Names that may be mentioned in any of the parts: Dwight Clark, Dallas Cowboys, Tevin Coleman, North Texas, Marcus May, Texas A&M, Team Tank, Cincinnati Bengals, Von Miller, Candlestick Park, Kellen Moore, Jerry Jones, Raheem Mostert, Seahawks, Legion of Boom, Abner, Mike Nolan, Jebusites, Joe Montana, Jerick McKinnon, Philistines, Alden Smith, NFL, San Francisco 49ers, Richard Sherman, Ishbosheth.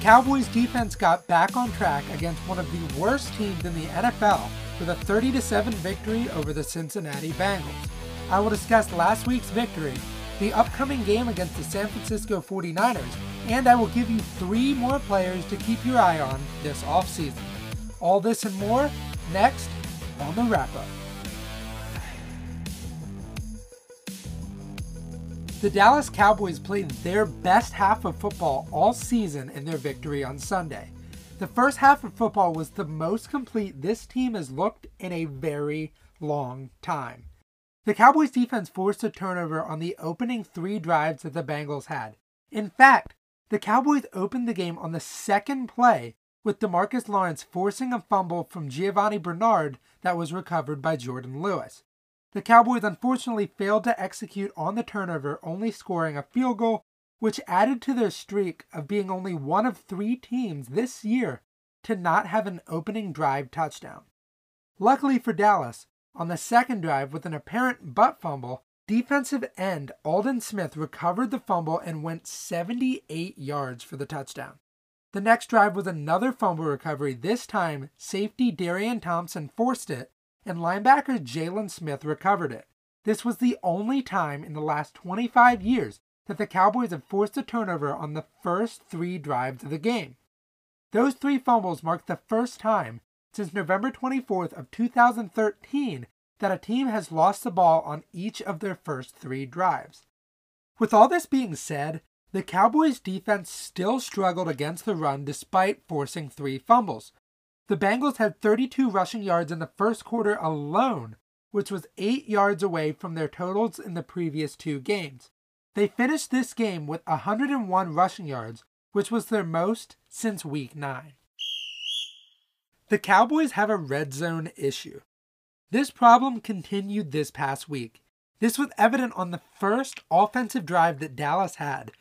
Cowboys defense got back on track against one of the worst teams in the NFL with a 30-7 victory over the Cincinnati Bengals. I will discuss last week's victory, the upcoming game against the San Francisco 49ers, and I will give you 3 more players to keep your eye on this offseason. All this and more, next on The Wrap-Up. The Dallas Cowboys played their best half of football all season in their victory on Sunday. The first half of football was the most complete this team has looked in a very long time. The Cowboys defense forced a turnover on the opening 3 drives that the Bengals had. In fact, the Cowboys opened the game on the second play with DeMarcus Lawrence forcing a fumble from Giovanni Bernard that was recovered by Jordan Lewis. The Cowboys unfortunately failed to execute on the turnover, only scoring a field goal, which added to their streak of being only one of 3 teams this year to not have an opening drive touchdown. Luckily for Dallas, on the second drive with an apparent butt fumble, defensive end Alden Smith recovered the fumble and went 78 yards for the touchdown. The next drive was another fumble recovery, this time safety Darian Thompson forced it, and linebacker Jaylen Smith recovered it. This was the only time in the last 25 years that the Cowboys have forced a turnover on the first 3 drives of the game. Those 3 fumbles marked the first time since November 24th of 2013 that a team has lost the ball on each of their first 3 drives. With all this being said, the Cowboys defense still struggled against the run despite forcing 3 fumbles. The Bengals had 32 rushing yards in the first quarter alone, which was 8 yards away from their totals in the previous 2 games. They finished this game with 101 rushing yards, which was their most since Week 9. The Cowboys have a red zone issue. This problem continued this past week. This was evident on the first offensive drive that Dallas had.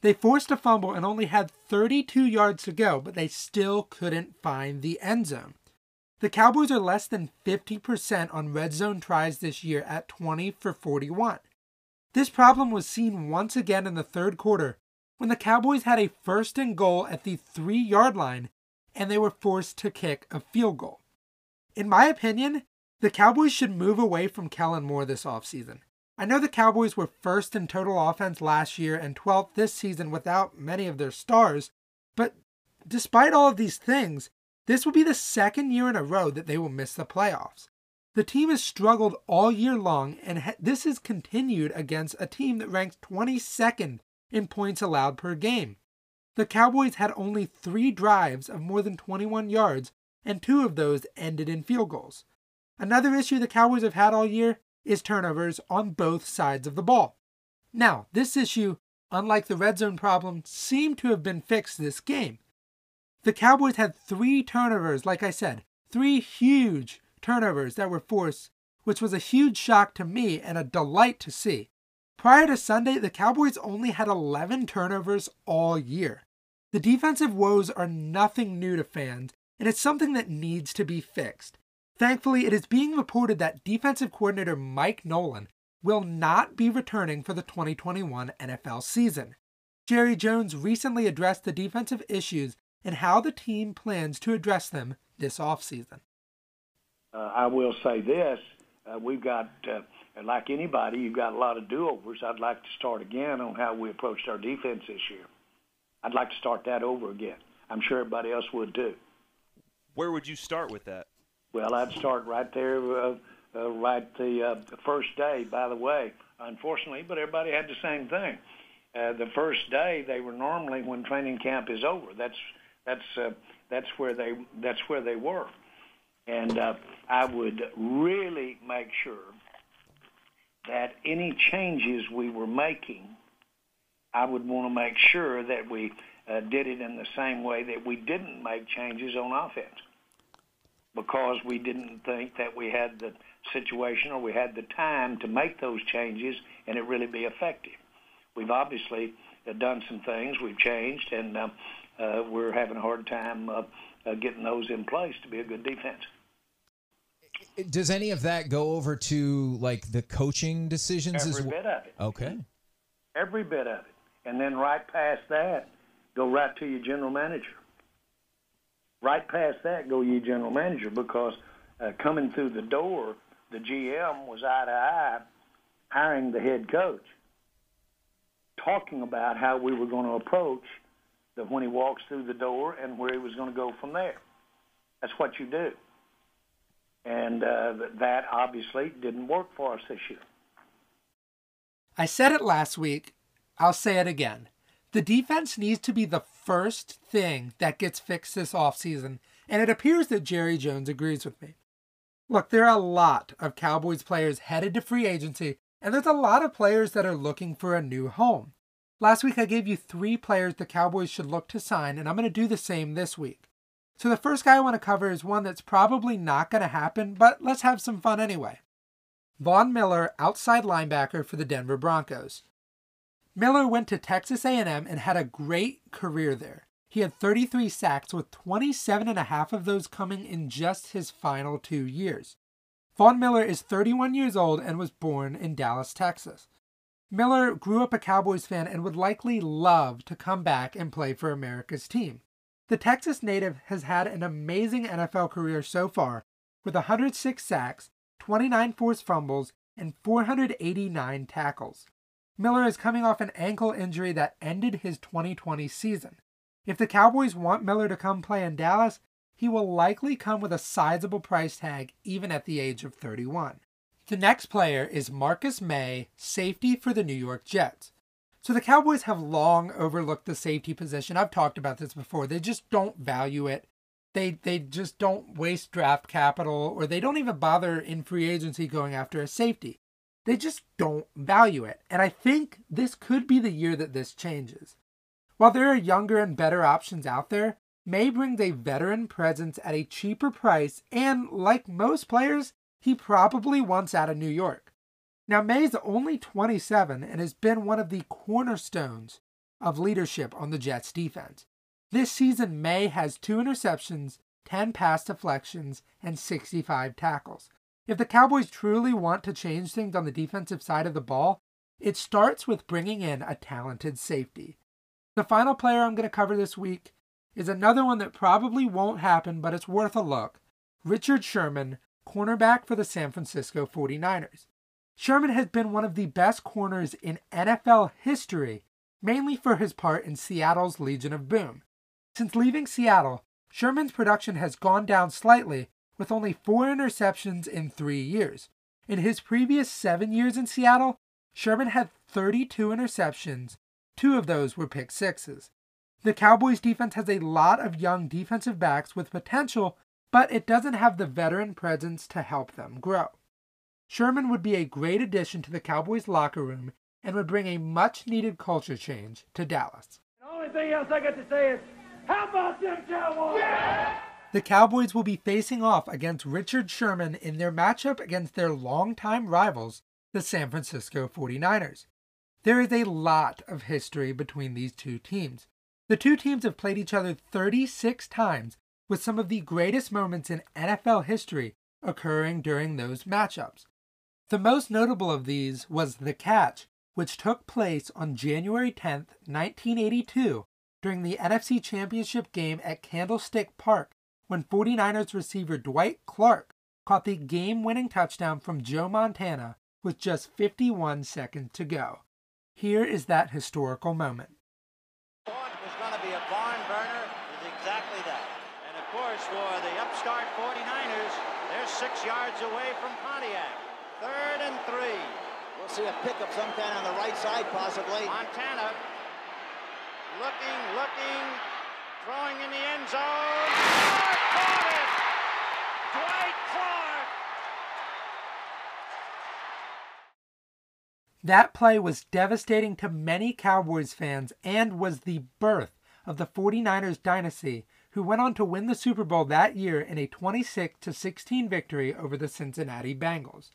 They forced a fumble and only had 32 yards to go, but they still couldn't find the end zone. The Cowboys are less than 50% on red zone tries this year at 20 for 41. This problem was seen once again in the third quarter when the Cowboys had a first and goal at the 3-yard line and they were forced to kick a field goal. In my opinion, the Cowboys should move away from Kellen Moore this offseason. I know the Cowboys were 1st in total offense last year and 12th this season without many of their stars, but despite all of these things, this will be the 2nd year in a row that they will miss the playoffs. The team has struggled all year long, and this has continued against a team that ranks 22nd in points allowed per game. The Cowboys had only 3 drives of more than 21 yards, and 2 of those ended in field goals. Another issue the Cowboys have had all year is turnovers on both sides of the ball. Now, this issue, unlike the red zone problem, seemed to have been fixed this game. The Cowboys had 3 turnovers, like I said, 3 huge turnovers that were forced, which was a huge shock to me and a delight to see. Prior to Sunday, the Cowboys only had 11 turnovers all year. The defensive woes are nothing new to fans, and it's something that needs to be fixed. Thankfully, it is being reported that defensive coordinator Mike Nolan will not be returning for the 2021 NFL season. Jerry Jones recently addressed the defensive issues and how the team plans to address them this offseason. I will say this. We've got, like anybody, you've got a lot of do-overs. I'd like to start again on how we approached our defense this year. I'd like to start that over again. I'm sure everybody else would too. Where would you start with that? Well, I'd start right there, the first day, by the way. Unfortunately, but everybody had the same thing. The first day, they were normally when training camp is over. That's where they were. And I would really make sure that any changes we were making, I would want to make sure that we did it in the same way that we didn't make changes on offense, because we didn't think that we had the situation or we had the time to make those changes and it really be effective. We've obviously done some things, we've changed, and we're having a hard time getting those in place to be a good defense. Does any of that go over to, like, the coaching decisions? Every bit of it. Okay. Every bit of it. And then right past that go right to your general manager. Right past that, go your general manager, because coming through the door, the GM was eye to eye hiring the head coach, talking about how we were going to approach the when he walks through the door and where he was going to go from there. That's what you do. And that obviously didn't work for us this year. I said it last week. I'll say it again. The defense needs to be the first thing that gets fixed this offseason, and it appears that Jerry Jones agrees with me. Look, there are a lot of Cowboys players headed to free agency, and there's a lot of players that are looking for a new home. Last week, I gave you 3 players the Cowboys should look to sign, and I'm going to do the same this week. So the first guy I want to cover is one that's probably not going to happen, but let's have some fun anyway. Von Miller, outside linebacker for the Denver Broncos. Miller went to Texas A&M and had a great career there. He had 33 sacks, with 27.5 of those coming in just his final 2 years. Von Miller is 31 years old and was born in Dallas, Texas. Miller grew up a Cowboys fan and would likely love to come back and play for America's team. The Texas native has had an amazing NFL career so far, with 106 sacks, 29 forced fumbles, and 489 tackles. Miller is coming off an ankle injury that ended his 2020 season. If the Cowboys want Miller to come play in Dallas, he will likely come with a sizable price tag, even at the age of 31. The next player is Marcus May, safety for the New York Jets. So the Cowboys have long overlooked the safety position. I've talked about this before. They just don't value it. They just don't waste draft capital, or they don't even bother in free agency going after a safety. They just don't value it. And I think this could be the year that this changes. While there are younger and better options out there, May brings a veteran presence at a cheaper price, and like most players, he probably wants out of New York. Now, May's only 27 and has been one of the cornerstones of leadership on the Jets defense. This season, May has 2 interceptions, 10 pass deflections, and 65 tackles. If the Cowboys truly want to change things on the defensive side of the ball, it starts with bringing in a talented safety. The final player I'm going to cover this week is another one that probably won't happen, but it's worth a look. Richard Sherman, cornerback for the San Francisco 49ers. Sherman has been one of the best corners in NFL history, mainly for his part in Seattle's Legion of Boom. Since leaving Seattle, Sherman's production has gone down slightly, with only 4 interceptions in 3 years. In his previous 7 years in Seattle, Sherman had 32 interceptions. 2 of those were pick sixes. The Cowboys defense has a lot of young defensive backs with potential, but it doesn't have the veteran presence to help them grow. Sherman would be a great addition to the Cowboys locker room and would bring a much-needed culture change to Dallas. The only thing else I got to say is, how about them Cowboys? Yeah! The Cowboys will be facing off against Richard Sherman in their matchup against their longtime rivals, the San Francisco 49ers. There is a lot of history between these 2 teams. The 2 teams have played each other 36 times, with some of the greatest moments in NFL history occurring during those matchups. The most notable of these was The Catch, which took place on January 10th, 1982, during the NFC Championship game at Candlestick Park, when 49ers receiver Dwight Clark caught the game-winning touchdown from Joe Montana with just 51 seconds to go. Here is that historical moment. It was going to be a barn burner, is exactly that. And of course, for the upstart 49ers, they're 6 yards away from Pontiac. 3rd and 3. We'll see a pickup sometime on the right side, possibly. Montana looking, throwing in the end zone. Clark caught it! Dwight Clark! That play was devastating to many Cowboys fans and was the birth of the 49ers dynasty, who went on to win the Super Bowl that year in a 26-16 victory over the Cincinnati Bengals.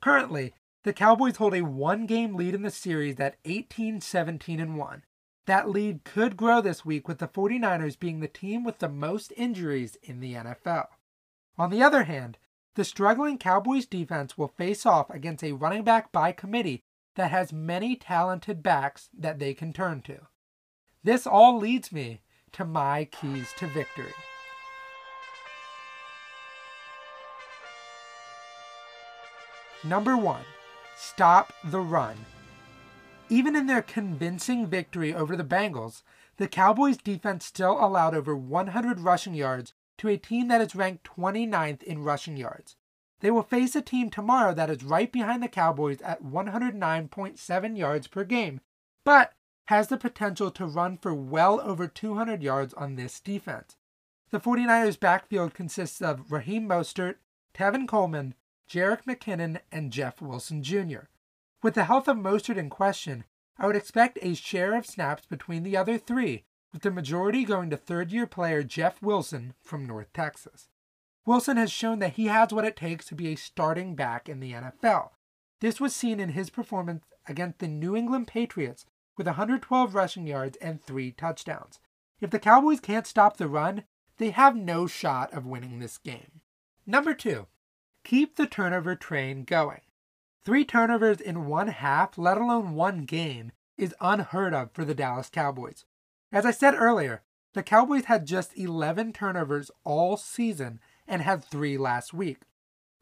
Currently, the Cowboys hold a 1-game lead in the series at 18-17-1. That lead could grow this week, with the 49ers being the team with the most injuries in the NFL. On the other hand, the struggling Cowboys defense will face off against a running back by committee that has many talented backs that they can turn to. This all leads me to my keys to victory. Number one, stop the run. Even in their convincing victory over the Bengals, the Cowboys defense still allowed over 100 rushing yards to a team that is ranked 29th in rushing yards. They will face a team tomorrow that is right behind the Cowboys at 109.7 yards per game, but has the potential to run for well over 200 yards on this defense. The 49ers backfield consists of Raheem Mostert, Tevin Coleman, Jerick McKinnon, and Jeff Wilson Jr. With the health of Mostert in question, I would expect a share of snaps between the other three, with the majority going to third-year player Jeff Wilson from North Texas. Wilson has shown that he has what it takes to be a starting back in the NFL. This was seen in his performance against the New England Patriots with 112 rushing yards and 3 touchdowns. If the Cowboys can't stop the run, they have no shot of winning this game. Number two, keep the turnover train going. 3 turnovers in one half, let alone one game, is unheard of for the Dallas Cowboys. As I said earlier, the Cowboys had just 11 turnovers all season and had 3 last week.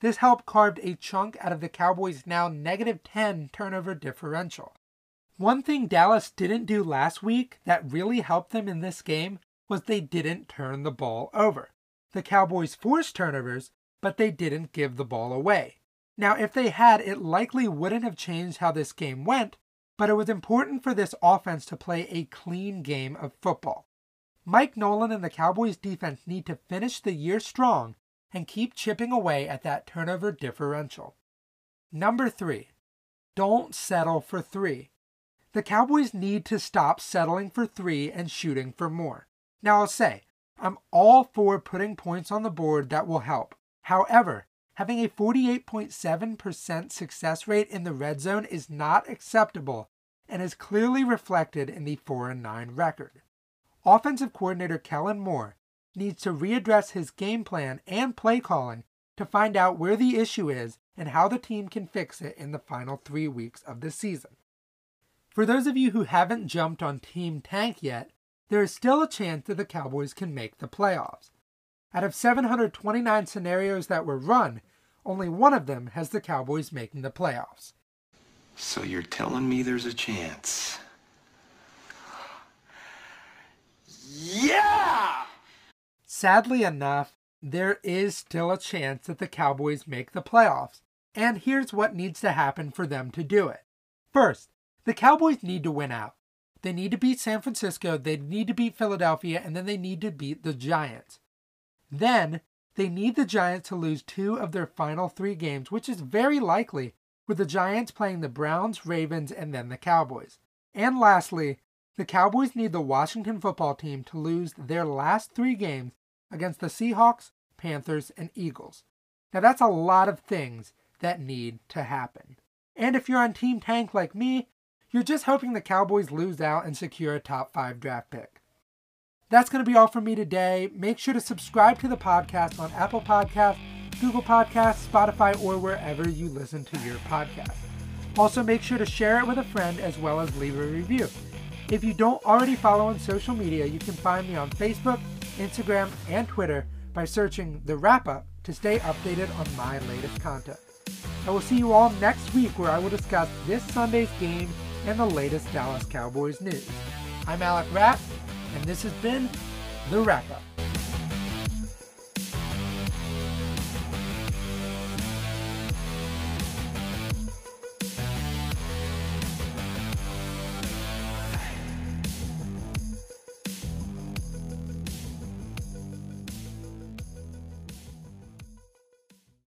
This helped carve a chunk out of the Cowboys' now -10 turnover differential. One thing Dallas didn't do last week that really helped them in this game was they didn't turn the ball over. The Cowboys forced turnovers, but they didn't give the ball away. Now, if they had, it likely wouldn't have changed how this game went, but it was important for this offense to play a clean game of football. Mike Nolan and the Cowboys defense need to finish the year strong and keep chipping away at that turnover differential. Number three, don't settle for 3. The Cowboys need to stop settling for 3 and shooting for more. Now, I'll say, I'm all for putting points on the board that will help. However, having a 48.7% success rate in the red zone is not acceptable and is clearly reflected in the 4-9 record. Offensive coordinator Kellen Moore needs to readdress his game plan and play calling to find out where the issue is and how the team can fix it in the final 3 weeks of the season. For those of you who haven't jumped on Team Tank yet, there is still a chance that the Cowboys can make the playoffs. Out of 729 scenarios that were run, only one of them has the Cowboys making the playoffs. So you're telling me there's a chance? Yeah! Sadly enough, there is still a chance that the Cowboys make the playoffs, and here's what needs to happen for them to do it. First, the Cowboys need to win out. They need to beat San Francisco, they need to beat Philadelphia, and then they need to beat the Giants. Then, they need the Giants to lose 2 of their final 3 games, which is very likely, with the Giants playing the Browns, Ravens, and then the Cowboys. And lastly, the Cowboys need the Washington football team to lose their last 3 games against the Seahawks, Panthers, and Eagles. Now that's a lot of things that need to happen. And if you're on Team Tank like me, you're just hoping the Cowboys lose out and secure a top 5 draft pick. That's going to be all for me today. Make sure to subscribe to the podcast on Apple Podcasts, Google Podcasts, Spotify, or wherever you listen to your podcast. Also, make sure to share it with a friend as well as leave a review. If you don't already follow on social media, you can find me on Facebook, Instagram, and Twitter by searching The Wrap-Up to stay updated on my latest content. I will see you all next week where I will discuss this Sunday's game and the latest Dallas Cowboys news. I'm Alec Rapp, and this has been The Wrap-Up.